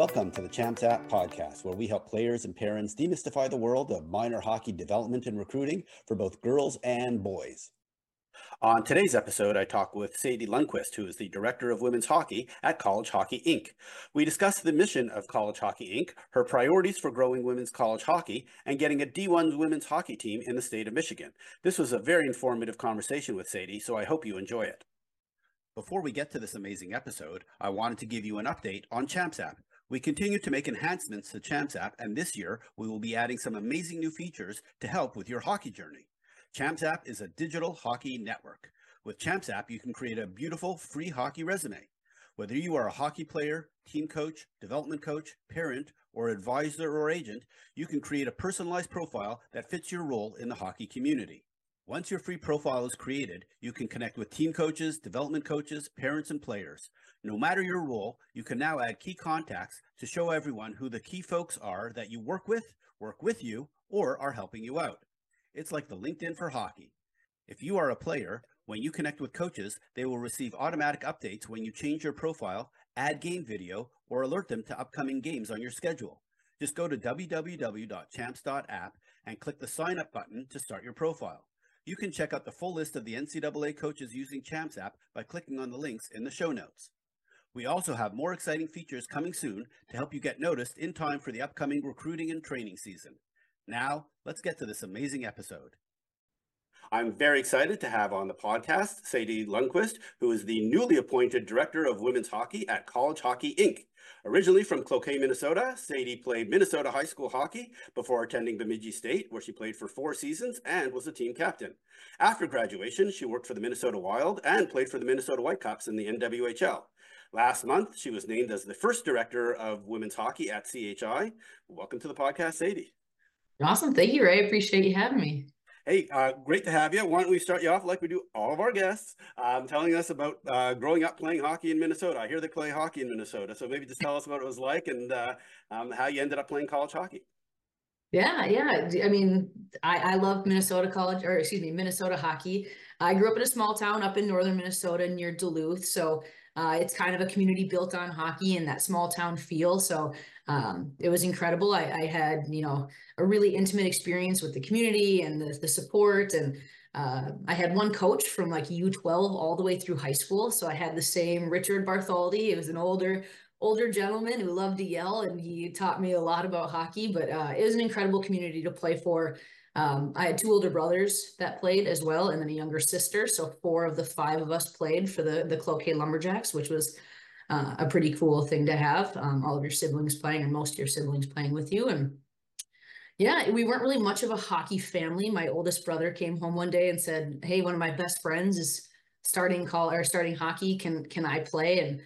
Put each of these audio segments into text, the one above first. Welcome to the Champs App podcast, where we help players and parents demystify the world of minor hockey development and recruiting for both girls and boys. On today's episode, I talk with Sadie Lundquist, who is the Director of Women's Hockey at College Hockey, Inc. We discuss the mission of College Hockey, Inc., her priorities for growing women's college hockey, and getting a D1 women's hockey team in the state of Michigan. This was a very informative conversation with Sadie, so I hope you enjoy it. Before we get to this amazing episode, I wanted to give you an update on Champs App. We continue to make enhancements to Champs App, and this year, we will be adding some amazing new features to help with your hockey journey. Champs App is a digital hockey network. With Champs App, you can create a beautiful free hockey resume. Whether you are a hockey player, team coach, development coach, parent, or advisor or agent, you can create a personalized profile that fits your role in the hockey community. Once your free profile is created, you can connect with team coaches, development coaches, parents, and players. No matter your role, you can now add key contacts to show everyone who the key folks are that you work with you, or are helping you out. It's like the LinkedIn for hockey. If you are a player, when you connect with coaches, they will receive automatic updates when you change your profile, add game video, or alert them to upcoming games on your schedule. Just go to www.champs.app and click the sign up button to start your profile. You can check out the full list of the NCAA coaches using Champs App by clicking on the links in the show notes. We also have more exciting features coming soon to help you get noticed in time for the upcoming recruiting and training season. Now, let's get to this amazing episode. I'm very excited to have on the podcast Sadie Lundquist, who is the newly appointed Director of Women's Hockey at College Hockey, Inc. Originally from Cloquet, Minnesota, Sadie played Minnesota high school hockey before attending Bemidji State, where she played for 4 seasons and was a team captain. After graduation, she worked for the Minnesota Wild and played for the Minnesota Whitecaps in the NWHL. Last month, she was named as the first Director of Women's Hockey at CHI. Welcome to the podcast, Sadie. Awesome. Thank you, Ray. I appreciate you having me. Hey, great to have you. Why don't we start you off like we do all of our guests, telling us about growing up playing hockey in Minnesota. I hear they play hockey in Minnesota, so maybe just tell us what it was like and how you ended up playing college hockey. Yeah. I mean, I love Minnesota hockey. I grew up in a small town up in northern Minnesota near Duluth, so it's kind of a community built on hockey and that small town feel. So it was incredible. I had, a really intimate experience with the community and the support. And I had one coach from like U12 all the way through high school. So I had the same Richard Bartholdi. It was an older gentleman who loved to yell, and he taught me a lot about hockey, but it was an incredible community to play for. I had 2 older brothers that played as well, and then a younger sister. So 4 of the 5 of us played for the Cloquet Lumberjacks, which was a pretty cool thing to have. All of your siblings playing, and most of your siblings playing with you. And yeah, we weren't really much of a hockey family. My oldest brother came home one day and said, "Hey, one of my best friends is starting hockey. Can I play?" And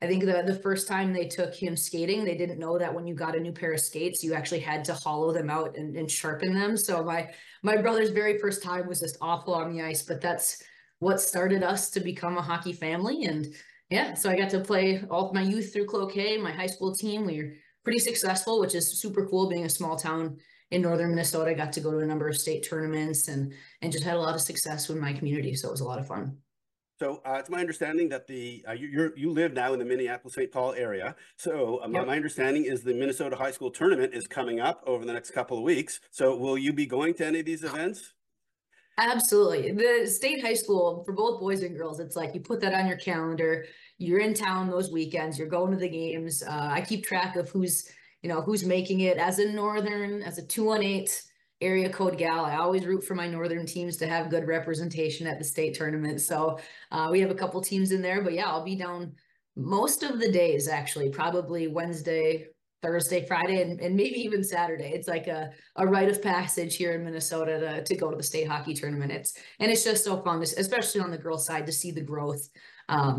I think the first time they took him skating, they didn't know that when you got a new pair of skates, you actually had to hollow them out and sharpen them. So my brother's very first time was just awful on the ice, but that's what started us to become a hockey family. And yeah, so I got to play all my youth through Cloquet, my high school team. We were pretty successful, which is super cool. Being a small town in northern Minnesota, I got to go to a number of state tournaments and just had a lot of success with my community. So it was a lot of fun. So it's my understanding that you live now in the Minneapolis-St. Paul area. So yep. My understanding is the Minnesota High School Tournament is coming up over the next couple of weeks. So will you be going to any of these events? Absolutely. The state high school, for both boys and girls, it's like you put that on your calendar. You're in town those weekends. You're going to the games. I keep track of who's making it. As a 218 area code gal, I always root for my northern teams to have good representation at the state tournament. So we have a couple teams in there, but yeah, I'll be down most of the days, actually, probably Wednesday, Thursday, Friday, and maybe even Saturday. It's like a rite of passage here in Minnesota to go to the state hockey tournament. It's just so fun, especially on the girls' side, to see the growth. I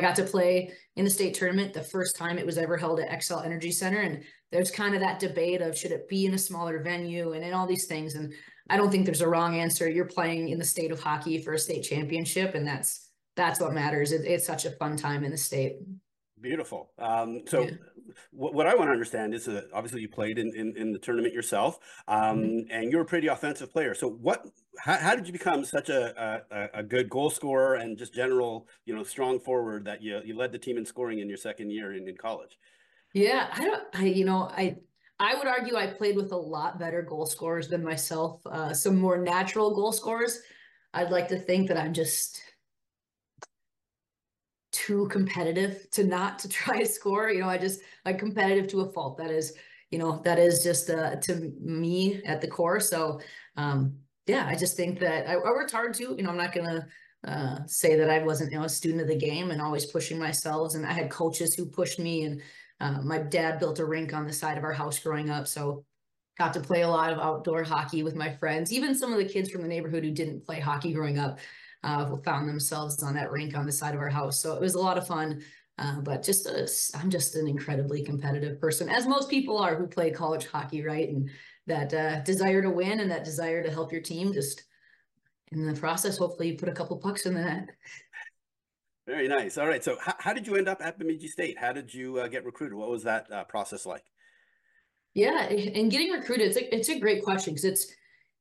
got to play in the state tournament the first time it was ever held at Xcel Energy Center. And there's kind of that debate of should it be in a smaller venue and all these things. And I don't think there's a wrong answer. You're playing in the state of hockey for a state championship, and that's what matters. It's such a fun time in the state. Beautiful. So yeah. What I want to understand is that obviously you played in the tournament yourself, and you're a pretty offensive player. So how did you become such a good goal scorer and just general, strong forward that you led the team in scoring in your second year in college? Yeah, I would argue I played with a lot better goal scorers than myself. Some more natural goal scorers. I'd like to think that I'm just too competitive to not to try to score. I'm competitive to a fault. That is just to me at the core. So yeah, I just think that I worked hard too. I'm not going to say that I wasn't, a student of the game and always pushing myself. And I had coaches who pushed me, and my dad built a rink on the side of our house growing up. So got to play a lot of outdoor hockey with my friends. Even some of the kids from the neighborhood who didn't play hockey growing up found themselves on that rink on the side of our house. So it was a lot of fun. But I'm just an incredibly competitive person, as most people are who play college hockey, right? And that desire to win and that desire to help your team, just in the process, hopefully you put a couple pucks in the net. Very nice. All right. So how did you end up at Bemidji State? How did you get recruited? What was that process like? Yeah. And getting recruited, it's a great question, because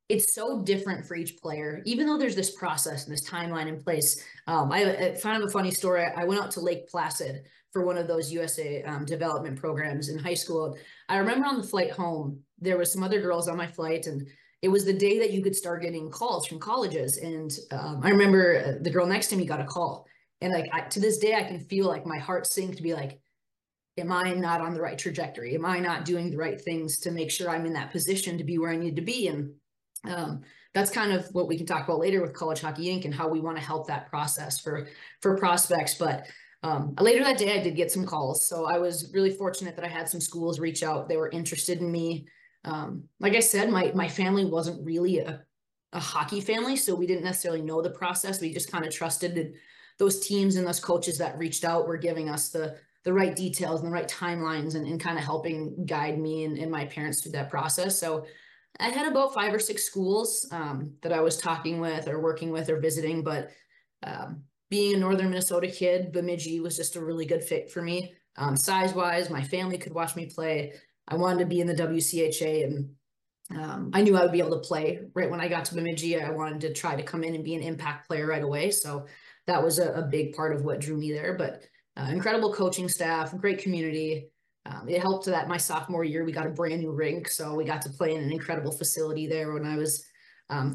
it's so different for each player, even though there's this process and this timeline in place. I found a funny story. I went out to Lake Placid for one of those USA development programs in high school. I remember on the flight home, there was some other girls on my flight, and it was the day that you could start getting calls from colleges. And I remember the girl next to me got a call. And to this day, I can feel my heart sink to be am I not on the right trajectory? Am I not doing the right things to make sure I'm in that position to be where I need to be? And that's kind of what we can talk about later with College Hockey, Inc. and how we want to help that process for prospects. But later that day, I did get some calls. So I was really fortunate that I had some schools reach out. They were interested in me. Like I said, my family wasn't really a hockey family, so we didn't necessarily know the process. We just kind of trusted that those teams and those coaches that reached out were giving us the right details and the right timelines and kind of helping guide me and my parents through that process. So I had about 5 or 6 schools that I was talking with or working with or visiting, but being a northern Minnesota kid, Bemidji was just a really good fit for me. Size-wise, my family could watch me play. I wanted to be in the WCHA, and I knew I would be able to play right when I got to Bemidji. I wanted to try to come in and be an impact player right away. So that was a big part of what drew me there. But incredible coaching staff, great community. It helped that my sophomore year, we got a brand new rink. So we got to play in an incredible facility there when I was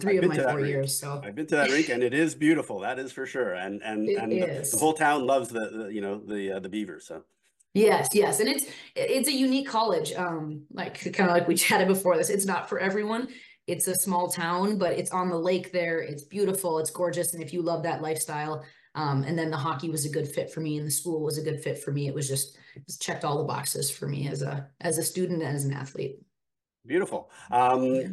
3 of my 4 years. So I've been to that rink, and it is beautiful. That is for sure. And the whole town loves the Beavers. So. Yes. And it's a unique college. Kind of like we chatted before this, it's not for everyone. It's a small town, but it's on the lake there. It's beautiful. It's gorgeous. And if you love that lifestyle, and then the hockey was a good fit for me, and the school was a good fit for me. It checked all the boxes for me as a student and as an athlete. Beautiful.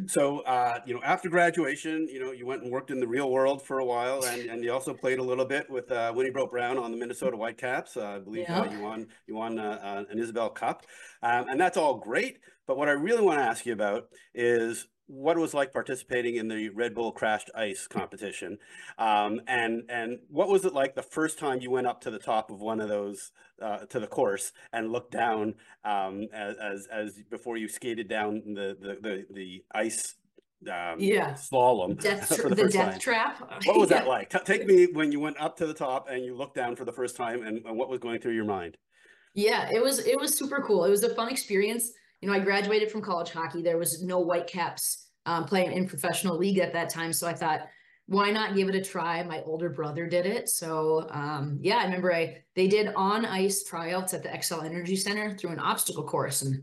So, after graduation, you went and worked in the real world for a while, and you also played a little bit with Winnie Brote Brown on the Minnesota Whitecaps. I believe you won an Isabel Cup, and that's all great. But what I really want to ask you about is what it was like participating in the Red Bull Crashed Ice competition, and what was it like the first time you went up to the top of one of those to the course and looked down as before you skated down the ice slalom, the death trap. What was that like? Take me when you went up to the top and you looked down for the first time, and what was going through your mind? Yeah, it was super cool. It was a fun experience. I graduated from college hockey. There was no Whitecaps playing in professional league at that time. So I thought, why not give it a try? My older brother did it. So I remember they did on ice tryouts at the Xcel Energy Center through an obstacle course, and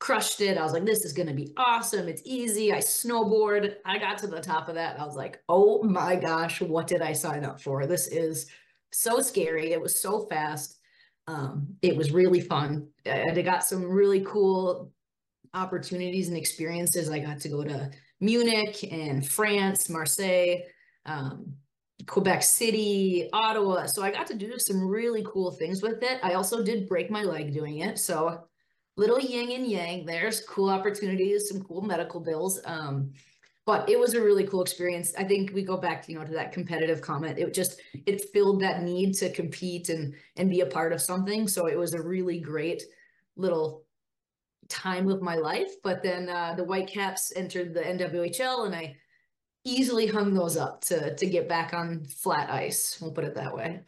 crushed it. I was like, this is going to be awesome. It's easy. I snowboard. I got to the top of that. And I was like, oh my gosh, what did I sign up for? This is so scary. It was so fast. It was really fun. I got some really cool opportunities and experiences. I got to go to Munich and France, Marseille, Quebec City, Ottawa. So I got to do some really cool things with it. I also did break my leg doing it. So little yin and yang, there's cool opportunities, some cool medical bills. But it was a really cool experience. I think we go back, to that competitive comment. It filled that need to compete and be a part of something. So it was a really great little time of my life. But then the Whitecaps entered the NWHL, and I easily hung those up to get back on flat ice. We'll put it that way.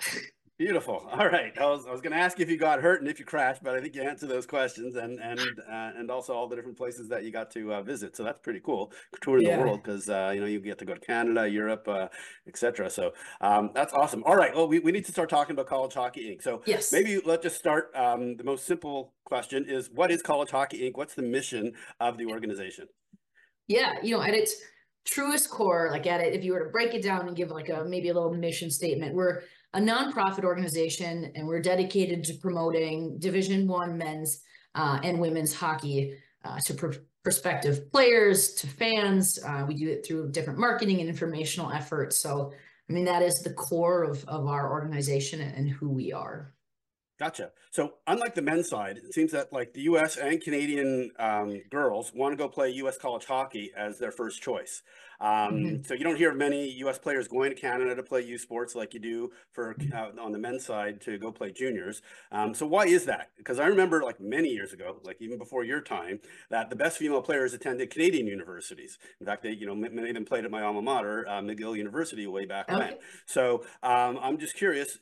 Beautiful. All right. I was going to ask you if you got hurt and if you crashed, but I think you answered those questions and also all the different places that you got to visit. So that's pretty cool, touring the world, because you get to go to Canada, Europe, etc. So that's awesome. All right. Well, we need to start talking about College Hockey Inc. So maybe let's just start. The most simple question is, what is College Hockey Inc.? What's the mission of the organization? Yeah, at its truest core, if you were to break it down and give maybe a little mission statement, we're a nonprofit organization, and we're dedicated to promoting Division I men's and women's hockey to prospective players, to fans. We do it through different marketing and informational efforts. So, that is the core of our organization and who we are. Gotcha. So unlike the men's side, it seems that the U.S. and Canadian girls want to go play U.S. college hockey as their first choice. So you don't hear many U.S. players going to Canada to play U sports like you do for on the men's side to go play juniors. So why is that? Because I remember many years ago, even before your time, that the best female players attended Canadian universities. In fact, they many of them played at my alma mater, McGill University, way back when. So I'm just curious,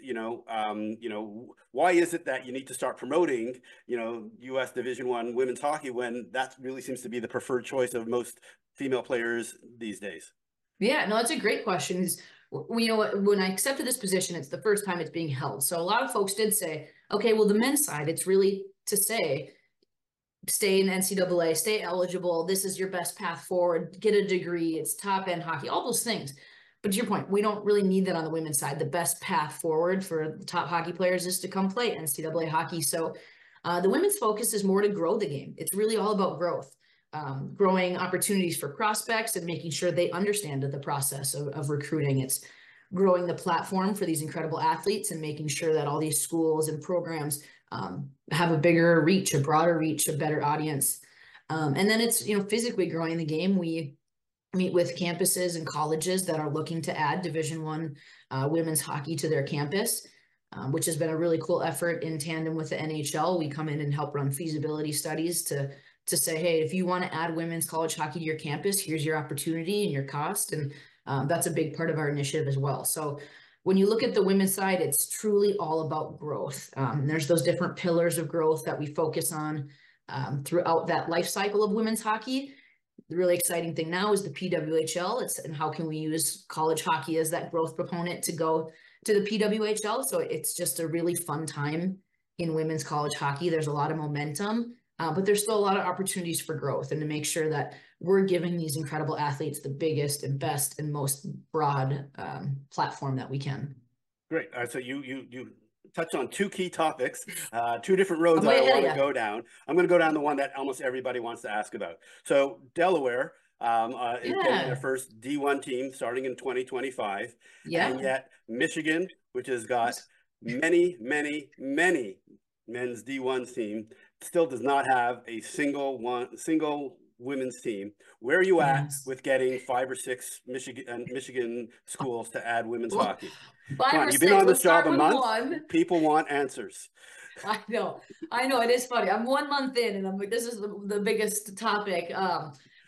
why is it that you need to start promoting, U.S. Division I women's hockey when that really seems to be the preferred choice of most female players these days? Yeah, no, that's a great question. When I accepted this position, it's the first time it's being held. So a lot of folks did say, okay, well, the men's side, it's really to say, stay in NCAA, stay eligible. This is your best path forward. Get a degree. It's top-end hockey, all those things. But to your point, we don't really need that on the women's side. The best path forward for the top hockey players is to come play NCAA hockey. So the women's focus is more to grow the game. It's really all about growth, growing opportunities for prospects and making sure they understand the process of recruiting. It's growing the platform for these incredible athletes and making sure that all these schools and programs have a bigger reach, a broader reach, a better audience. And then it's, physically growing the game. We meet with campuses and colleges that are looking to add Division I women's hockey to their campus, which has been a really cool effort in tandem with the NHL. We come in and help run feasibility studies to say, hey, if you want to add women's college hockey to your campus, here's your opportunity and your cost. And that's a big part of our initiative as well. So when you look at the women's side, it's truly all about growth. There's those different pillars of growth that we focus on throughout that life cycle of women's hockey. The really exciting thing now is the PWHL. And how can we use college hockey as that growth proponent to go to the PWHL? So it's just a really fun time in women's college hockey. There's a lot of momentum, but there's still a lot of opportunities for growth and to make sure that we're giving these incredible athletes the biggest and best and most broad platform that we can. Great. All right, so you touch on two key topics, two different roads I want to go down. I'm going to go down the one that almost everybody wants to ask about. So Delaware is getting their first D1 team starting in 2025. Yeah. And yet Michigan, which has got many men's D1 team, still does not have a single women's team. Where are you at with getting 5 or 6 Michigan schools to add women's hockey? You've been on this job a month. People want answers. I know. It is funny. I'm 1 month in, and I'm like, this is the biggest topic.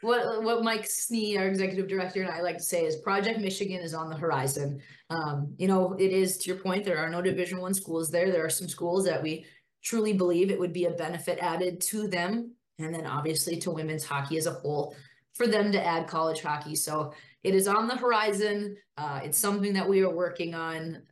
What Mike Snee, our executive director, and I like to say is Project Michigan is on the horizon. It is, to your point, there are no Division I schools there. There are some schools that we truly believe it would be a benefit added to them, and then obviously to women's hockey as a whole, for them to add college hockey. So it is on the horizon. It's something that we are working on.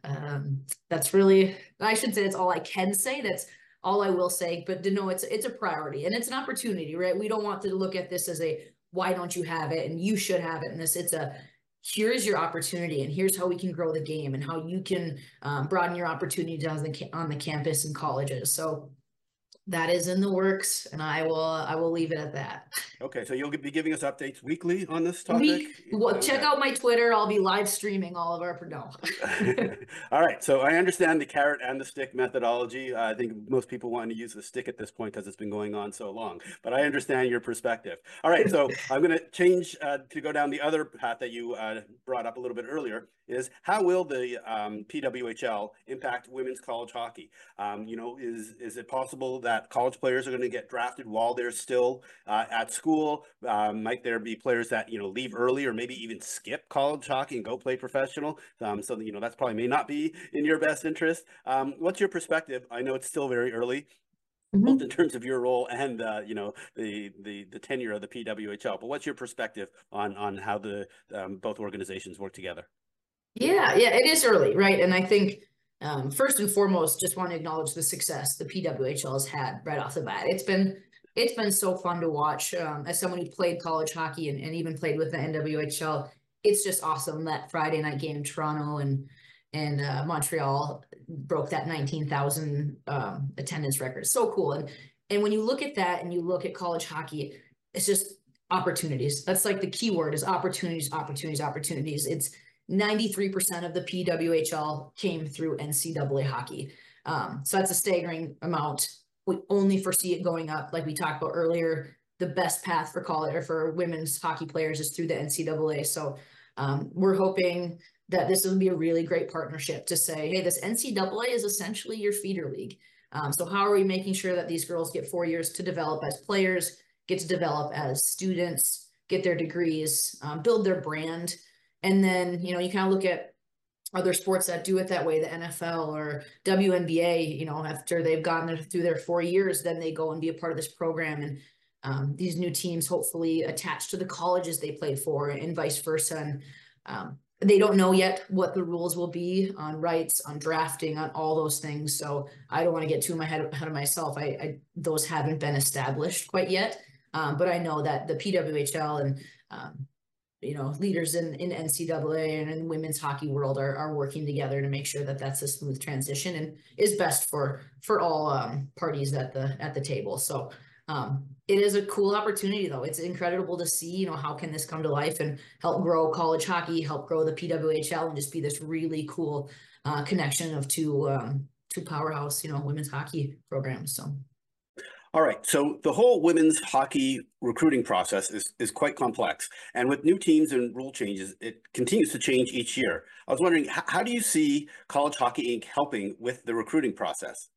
That's really, I should say, it's all I can say. That's all I will say. But to know it's a priority and it's an opportunity, right? We don't want to look at this as a, why don't you have it? And you should have it. And it's a, here's your opportunity and here's how we can grow the game and how you can broaden your opportunities on the campus and colleges. So that is in the works, and I will leave it at that. Okay, so you'll be giving us updates weekly on this topic? Check out my Twitter. I'll be live streaming all of our All right, so I understand the carrot and the stick methodology. I think most people want to use the stick at this point because it's been going on so long, but I understand your perspective. All right, so I'm going to change to go down the other path that you brought up a little bit earlier, is how will the PWHL impact women's college hockey? Is it possible that that college players are going to get drafted while they're still at school? Might there be players that, you know, leave early or maybe even skip college hockey and go play professional? So, you know, that's probably may not be in your best interest. What's your perspective? I know it's still very early, both in terms of your role and, you know, the tenure of the PWHL, but what's your perspective on how the both organizations work together? Yeah, it is early, right? And I think first and foremost, just want to acknowledge the success the PWHL has had right off the bat. It's been so fun to watch. As someone who played college hockey and even played with the NWHL, it's just awesome that Friday night game in Toronto and Montreal broke that 19,000 attendance record. So cool. And when you look at that and you look at college hockey, it's just opportunities. That's like the key word is opportunities. It's 93% of the PWHL came through NCAA hockey. So that's a staggering amount. We only foresee it going up. Like we talked about earlier, the best path for college or for women's hockey players is through the NCAA. So we're hoping that this will be a really great partnership to say, hey, this NCAA is essentially your feeder league. So how are we making sure that these girls get 4 years to develop as players, get to develop as students, get their degrees, build their brand? And then, you know, you kind of look at other sports that do it that way, the NFL or WNBA, you know, after they've gotten through their 4 years, then they go and be a part of this program. And these new teams hopefully attach to the colleges they play for and vice versa. And they don't know yet what the rules will be on rights, on drafting, on all those things. So I don't want to get too ahead of myself. Those haven't been established quite yet. But I know that the PWHL and, you know, leaders in NCAA and in the women's hockey world are working together to make sure that that's a smooth transition and is best for all parties at the table. So it is a cool opportunity, though. It's incredible to see, you know, how can this come to life and help grow college hockey, help grow the PWHL, and just be this really cool connection of two powerhouse, you know, women's hockey programs. So. All right. So the whole women's hockey recruiting process is quite complex. And with new teams and rule changes, it continues to change each year. I was wondering, how do you see College Hockey, Inc. helping with the recruiting process?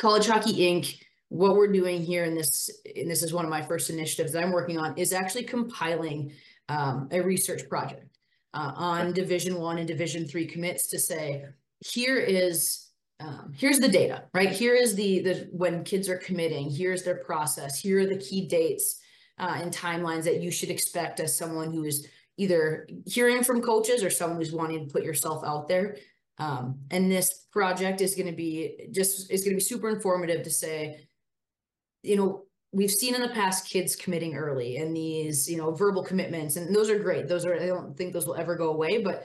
College Hockey, Inc., what we're doing here in this, and this is one of my first initiatives that I'm working on, is actually compiling a research project on Division I and Division III commits to say, here's the data, right? Here is the when kids are committing, here's their process, here are the key dates and timelines that you should expect as someone who is either hearing from coaches or someone who's wanting to put yourself out there. And this project is going to be super informative to say, you know, we've seen in the past kids committing early and these, you know, verbal commitments, and those are great. I don't think those will ever go away, but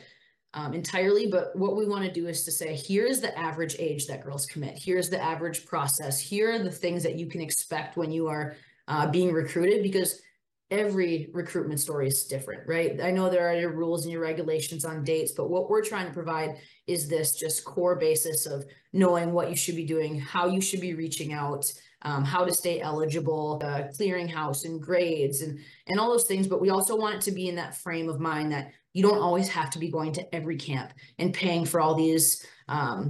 entirely. But what we want to do is to say, here's the average age that girls commit. Here's the average process. Here are the things that you can expect when you are being recruited, because every recruitment story is different, right? I know there are your rules and your regulations on dates, but what we're trying to provide is this just core basis of knowing what you should be doing, how you should be reaching out, how to stay eligible, clearinghouse and grades and all those things. But we also want it to be in that frame of mind that you don't always have to be going to every camp and paying for all these,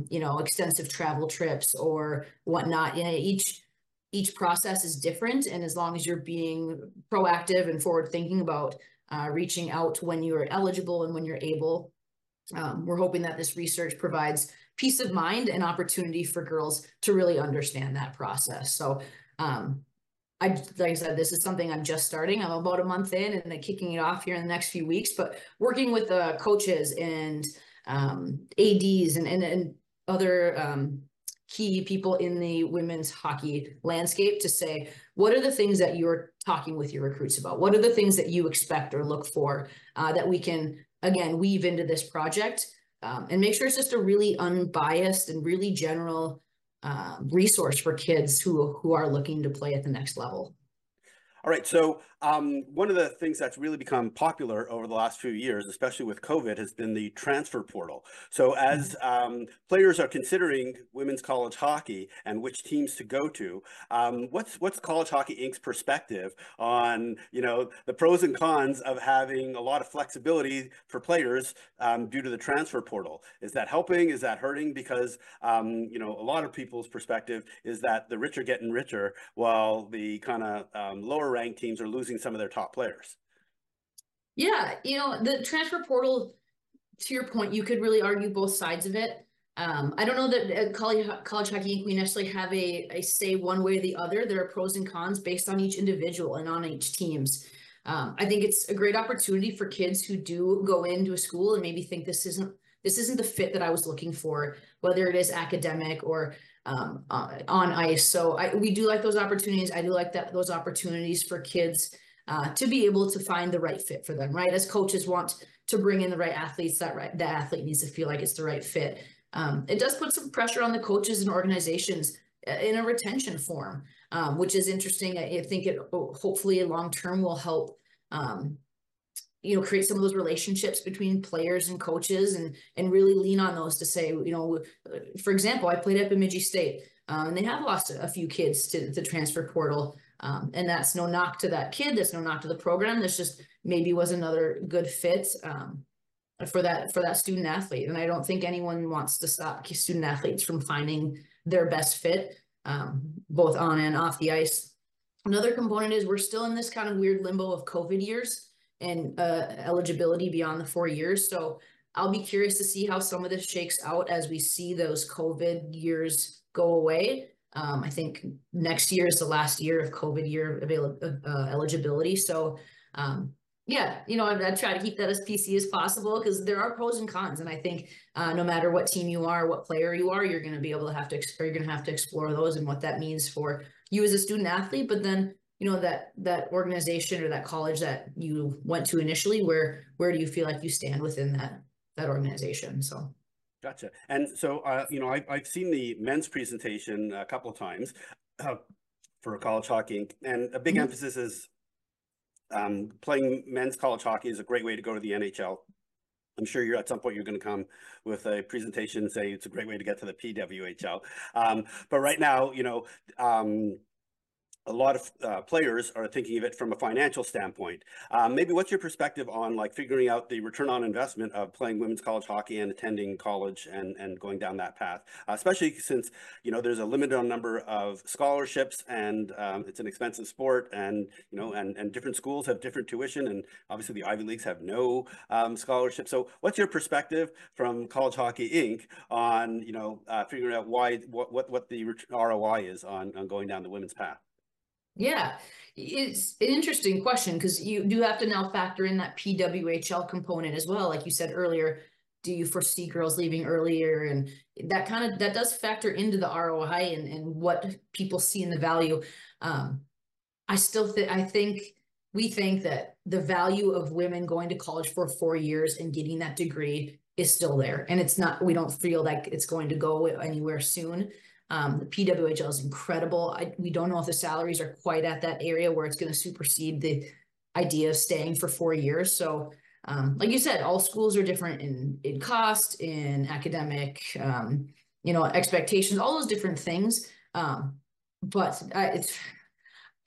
you know, extensive travel trips or whatnot. You know, each process is different. And as long as you're being proactive and forward thinking about reaching out when you are eligible and when you're able, we're hoping that this research provides peace of mind and opportunity for girls to really understand that process. So, like I said, this is something I'm just starting. I'm about a month in and then kicking it off here in the next few weeks, but working with coaches and ADs and other key people in the women's hockey landscape to say, what are the things that you're talking with your recruits about? What are the things that you expect or look for that we can, again, weave into this project and make sure it's just a really unbiased and really general resource for kids who are looking to play at the next level. All right, so one of the things that's really become popular over the last few years, especially with COVID, has been the transfer portal. So as players are considering women's college hockey and which teams to go to, what's College Hockey, Inc.'s perspective on, you know, the pros and cons of having a lot of flexibility for players due to the transfer portal? Is that helping? Is that hurting? Because, you know, a lot of people's perspective is that the rich are getting richer while the kind of lower ranked teams are losing some of their top players. Yeah, you know, the transfer portal, to your point, you could really argue both sides of it. I don't know that at College Hockey Inc. we necessarily have a say one way or the other. There are pros and cons based on each individual and on each teams. I think it's a great opportunity for kids who do go into a school and maybe think this isn't the fit that I was looking for, whether it is academic or on ice. So we do like those opportunities. I do like those opportunities for kids to be able to find the right fit for them, right? As coaches want to bring in the right athletes, the athlete needs to feel like it's the right fit. It does put some pressure on the coaches and organizations in a retention form, which is interesting. I think it hopefully long-term will help you know, create some of those relationships between players and coaches and really lean on those to say, you know, for example, I played at Bemidji State and they have lost a few kids to the transfer portal. And that's no knock to that kid. That's no knock to the program. This just maybe was another good fit for that student athlete. And I don't think anyone wants to stop student athletes from finding their best fit, both on and off the ice. Another component is we're still in this kind of weird limbo of COVID years and eligibility beyond the 4 years. So I'll be curious to see how some of this shakes out as we see those COVID years go away. I think next year is the last year of COVID year eligibility. So yeah, you know, I try to keep that as PC as possible because there are pros and cons. And I think no matter what team you are, what player you are, you're going to be able to have to explore those and what that means for you as a student athlete, but then you know, that organization or that college that you went to initially, where do you feel like you stand within that organization? So. Gotcha. And so, you know, I've seen the men's presentation a couple of times for College Hockey Inc., and a big emphasis is playing men's college hockey is a great way to go to the NHL. I'm sure you're at some point you're going to come with a presentation and say it's a great way to get to the PWHL. But right now, you know, a lot of players are thinking of it from a financial standpoint. Maybe what's your perspective on like figuring out the return on investment of playing women's college hockey and attending college and going down that path, especially since, you know, there's a limited number of scholarships and it's an expensive sport and, you know, and different schools have different tuition and obviously the Ivy Leagues have no scholarships. So what's your perspective from College Hockey Inc. on, you know, figuring out what the ROI is on going down the women's path? Yeah, it's an interesting question because you do have to now factor in that PWHL component as well. Like you said earlier, do you foresee girls leaving earlier? And that does factor into the ROI and what people see in the value. We think that the value of women going to college for 4 years and getting that degree is still there. And it's not, we don't feel like it's going to go anywhere soon. The PWHL is incredible. We don't know if the salaries are quite at that area where it's going to supersede the idea of staying for 4 years. So like you said, all schools are different in cost, in academic, you know, expectations, all those different things. But it's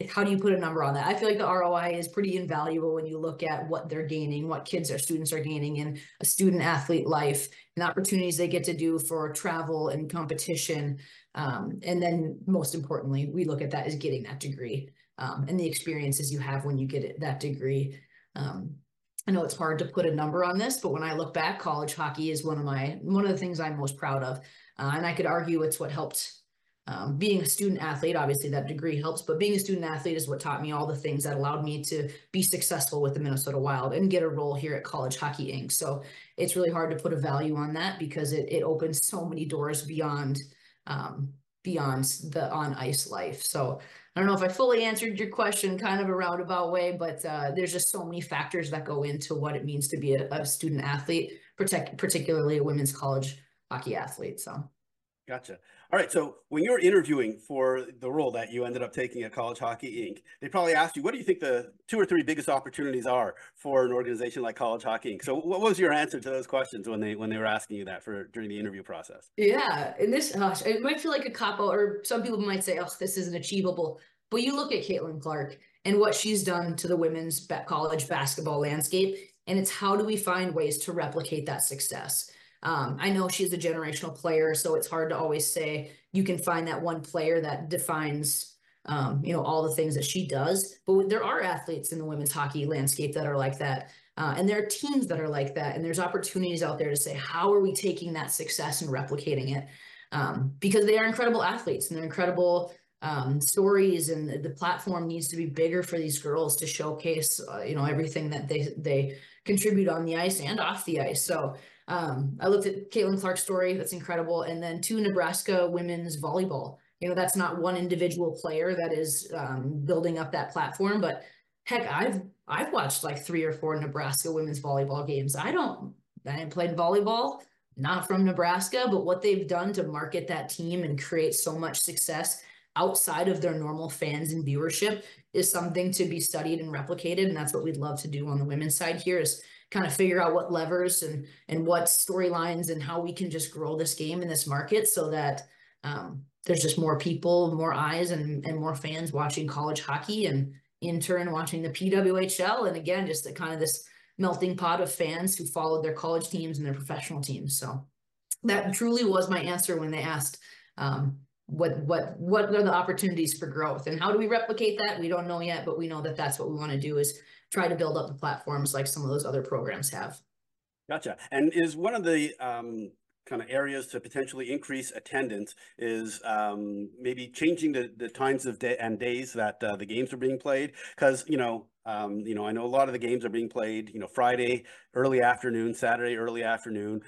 how do you put a number on that? I feel like the ROI is pretty invaluable when you look at what they're gaining, what kids or students are gaining in a student athlete life and opportunities they get to do for travel and competition. And then most importantly, we look at that as getting that degree and the experiences you have when you get that degree. I know it's hard to put a number on this, but when I look back, college hockey is one of the things I'm most proud of. And I could argue it's what helped being a student athlete. Obviously that degree helps, but being a student athlete is what taught me all the things that allowed me to be successful with the Minnesota Wild and get a role here at College Hockey Inc. So it's really hard to put a value on that because it opens so many doors beyond the on-ice life. So I don't know if I fully answered your question, kind of a roundabout way, but there's just so many factors that go into what it means to be a student athlete, particularly a women's college hockey athlete. So. Gotcha. All right. So when you were interviewing for the role that you ended up taking at College Hockey, Inc., they probably asked you, what do you think the 2 or 3 biggest opportunities are for an organization like College Hockey, Inc.? So what was your answer to those questions when they were asking you that during the interview process? Yeah. And this, it might feel like a cop-out, or some people might say, oh, this isn't achievable. But you look at Caitlin Clark and what she's done to the women's college basketball landscape, and it's how do we find ways to replicate that success? I know she's a generational player, so it's hard to always say you can find that one player that defines, all the things that she does. But there are athletes in the women's hockey landscape that are like that. And there are teams that are like that. And there's opportunities out there to say, how are we taking that success and replicating it? Because they are incredible athletes and they're incredible stories, and the platform needs to be bigger for these girls to showcase, everything that they contribute on the ice and off the ice. So I looked at Caitlin Clark's story. That's incredible. And then 2 Nebraska women's volleyball. That's not one individual player that is building up that platform, but heck, I've watched like 3 or 4 Nebraska women's volleyball games. I played volleyball, not from Nebraska, but what they've done to market that team and create so much success outside of their normal fans and viewership is something to be studied and replicated. And that's what we'd love to do on the women's side here, is kind of figure out what levers and what storylines and how we can just grow this game in this market so that there's just more people, more eyes, and more fans watching college hockey, and in turn watching the PWHL. And again, just kind of this melting pot of fans who followed their college teams and their professional teams. So that truly was my answer when they asked, what are the opportunities for growth and how do we replicate that? We don't know yet, but we know that that's what we want to do, is try to build up the platforms like some of those other programs have. Gotcha. And is one of the kind of areas to potentially increase attendance is maybe changing the times of day and days that the games are being played? Because, I know a lot of the games are being played, Friday, early afternoon, Saturday, early afternoon,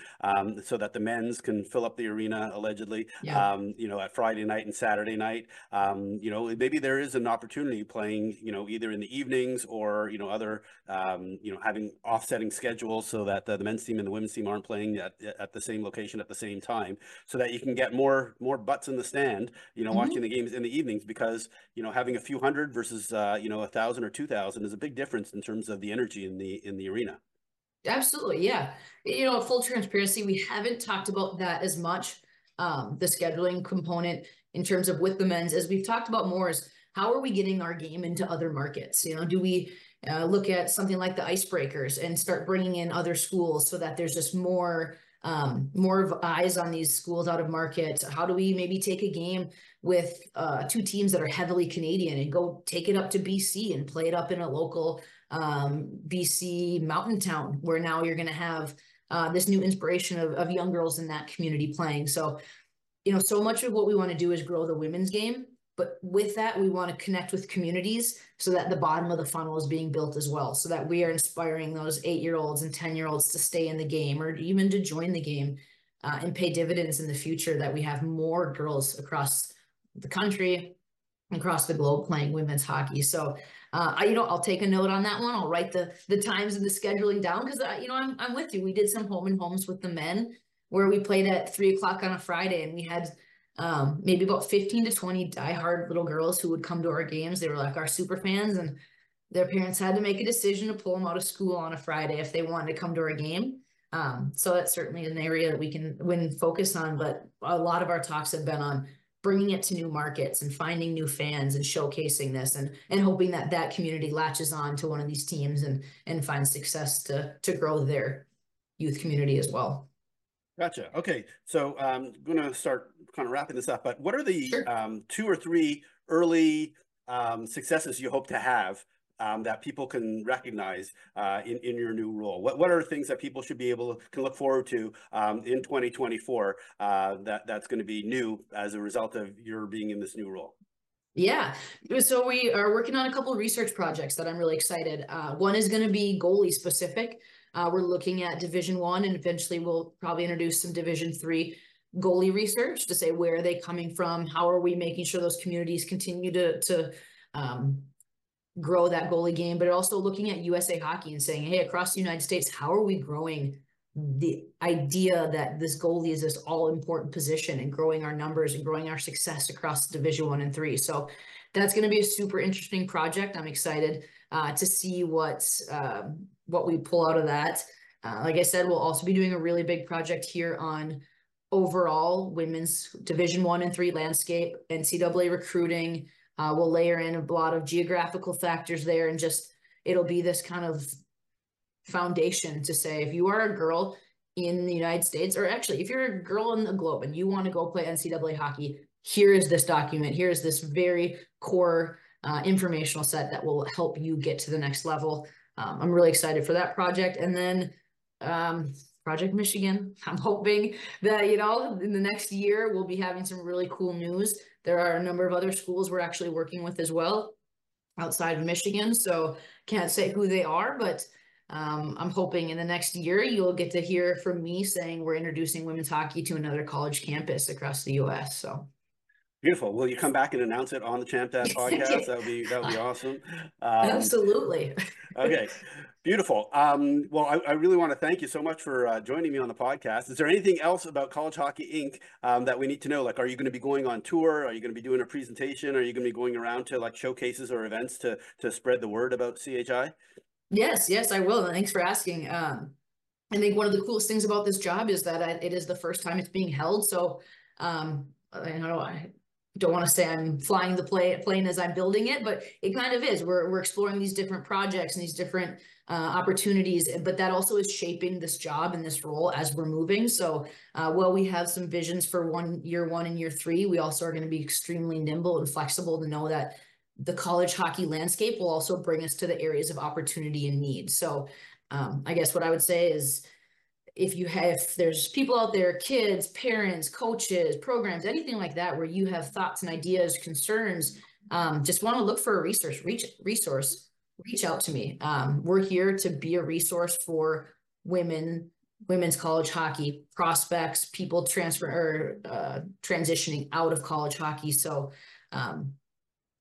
so that the men's can fill up the arena, allegedly, yeah. At Friday night and Saturday night. Maybe there is an opportunity playing, either in the evenings or, other, having offsetting schedules so that the men's team and the women's team aren't playing at the same location at the same time, so that you can get more butts in the stand, watching the games in the evenings, because, having a few hundred versus, 1,000 or 2,000 is a big difference in terms of the energy in the arena. Absolutely. Yeah. Full transparency, we haven't talked about that as much, the scheduling component in terms of with the men's, as we've talked about more, is how are we getting our game into other markets? Do we look at something like the Icebreakers and start bringing in other schools so that there's just more of eyes on these schools out of market? How do we maybe take a game with 2 teams that are heavily Canadian and go take it up to BC and play it up in a local BC mountain town, where now you're going to have this new inspiration of young girls in that community playing? So, so much of what we want to do is grow the women's game. But with that, we want to connect with communities so that the bottom of the funnel is being built as well, so that we are inspiring those 8-year-olds and 10-year-olds to stay in the game, or even to join the game, and pay dividends in the future, that we have more girls across the country, across the globe, playing women's hockey. So, I'll take a note on that one. I'll write the times and the scheduling down, because, I'm with you. We did some home and homes with the men where we played at 3:00 on a Friday, and we had maybe about 15 to 20 diehard little girls who would come to our games. They were like our super fans, and their parents had to make a decision to pull them out of school on a Friday if they wanted to come to our game. So that's certainly an area that we can focus on, but a lot of our talks have been on bringing it to new markets and finding new fans and showcasing this, and hoping that community latches on to one of these teams and finds success to grow their youth community as well. Gotcha. Okay. So I'm going to start kind of wrapping this up, but what are the sure. 2 or 3 early successes you hope to have that people can recognize in your new role? What are things that people should be able to look forward to in 2024 that's going to be new as a result of your being in this new role? Yeah. So we are working on a couple of research projects that I'm really excited. One is going to be goalie specific. We're looking at Division 1, and eventually we'll probably introduce some Division 3 goalie research to say, where are they coming from? How are we making sure those communities continue to grow that goalie game? But also looking at USA Hockey and saying, hey, across the United States, how are we growing the idea that this goalie is this all-important position and growing our numbers and growing our success across Division I and III. So that's going to be a super interesting project. I'm excited to see what we pull out of that. Like I said, we'll also be doing a really big project here on overall women's Division I and III landscape, NCAA recruiting. We'll layer in a lot of geographical factors there, and just it'll be this kind of foundation to say, if you are a girl in the United States, or actually if you're a girl in the globe and you want to go play NCAA hockey, here is this document. Here is this very core informational set that will help you get to the next level. I'm really excited for that project. And then Project Michigan, I'm hoping that, you know, in the next year, we'll be having some really cool news. There are a number of other schools we're actually working with as well outside of Michigan. So can't say who they are, but I'm hoping in the next year, you'll get to hear from me saying we're introducing women's hockey to another college campus across the U.S. So beautiful. Will you come back and announce it on the Champs App podcast? That would be awesome. Absolutely. Okay. Beautiful. Well, I really want to thank you so much for joining me on the podcast. Is there anything else about College Hockey, Inc. That we need to know? Like, are you going to be going on tour? Are you going to be doing a presentation? Are you going to be going around to like showcases or events to spread the word about CHI? Yes, I will. Thanks for asking. I think one of the coolest things about this job is that it is the first time it's being held. So I don't want to say I'm flying the plane as I'm building it, but it kind of is. We're exploring these different projects and these different opportunities, but that also is shaping this job and this role as we're moving. So while we have some visions for year one and year three, we also are going to be extremely nimble and flexible to know that the college hockey landscape will also bring us to the areas of opportunity and need. So I guess what I would say is, if there's people out there, kids, parents, coaches, programs, anything like that, where you have thoughts and ideas, concerns, just want to look for a resource, reach out to me. We're here to be a resource for women's college hockey prospects, people transitioning out of college hockey. So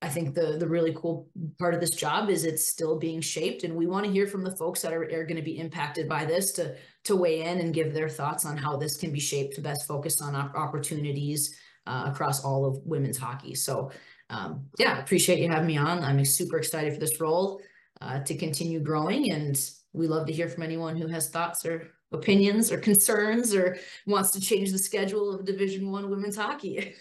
I think the really cool part of this job is it's still being shaped, and we want to hear from the folks that are going to be impacted by this to weigh in and give their thoughts on how this can be shaped to best focus on opportunities across all of women's hockey. So appreciate you having me on. I'm super excited for this role to continue growing, and we love to hear from anyone who has thoughts or opinions or concerns or wants to change the schedule of Division I women's hockey.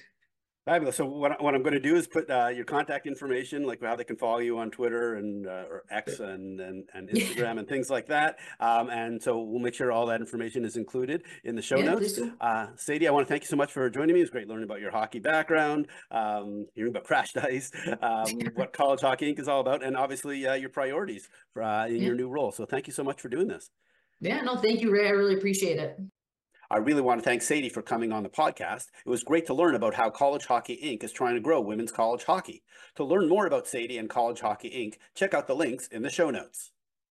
Fabulous. So what I'm going to do is put your contact information, like how they can follow you on Twitter and or X and Instagram and things like that. And so we'll make sure all that information is included in the show notes. Sadie, I want to thank you so much for joining me. It was great learning about your hockey background, hearing about Crashed Ice, what College Hockey, Inc. is all about, and obviously your priorities for, in your new role. So thank you so much for doing this. Yeah, no, thank you, Ray. I really appreciate it. I really want to thank Sadie for coming on the podcast. It was great to learn about how College Hockey, Inc. is trying to grow women's college hockey. To learn more about Sadie and College Hockey, Inc., check out the links in the show notes.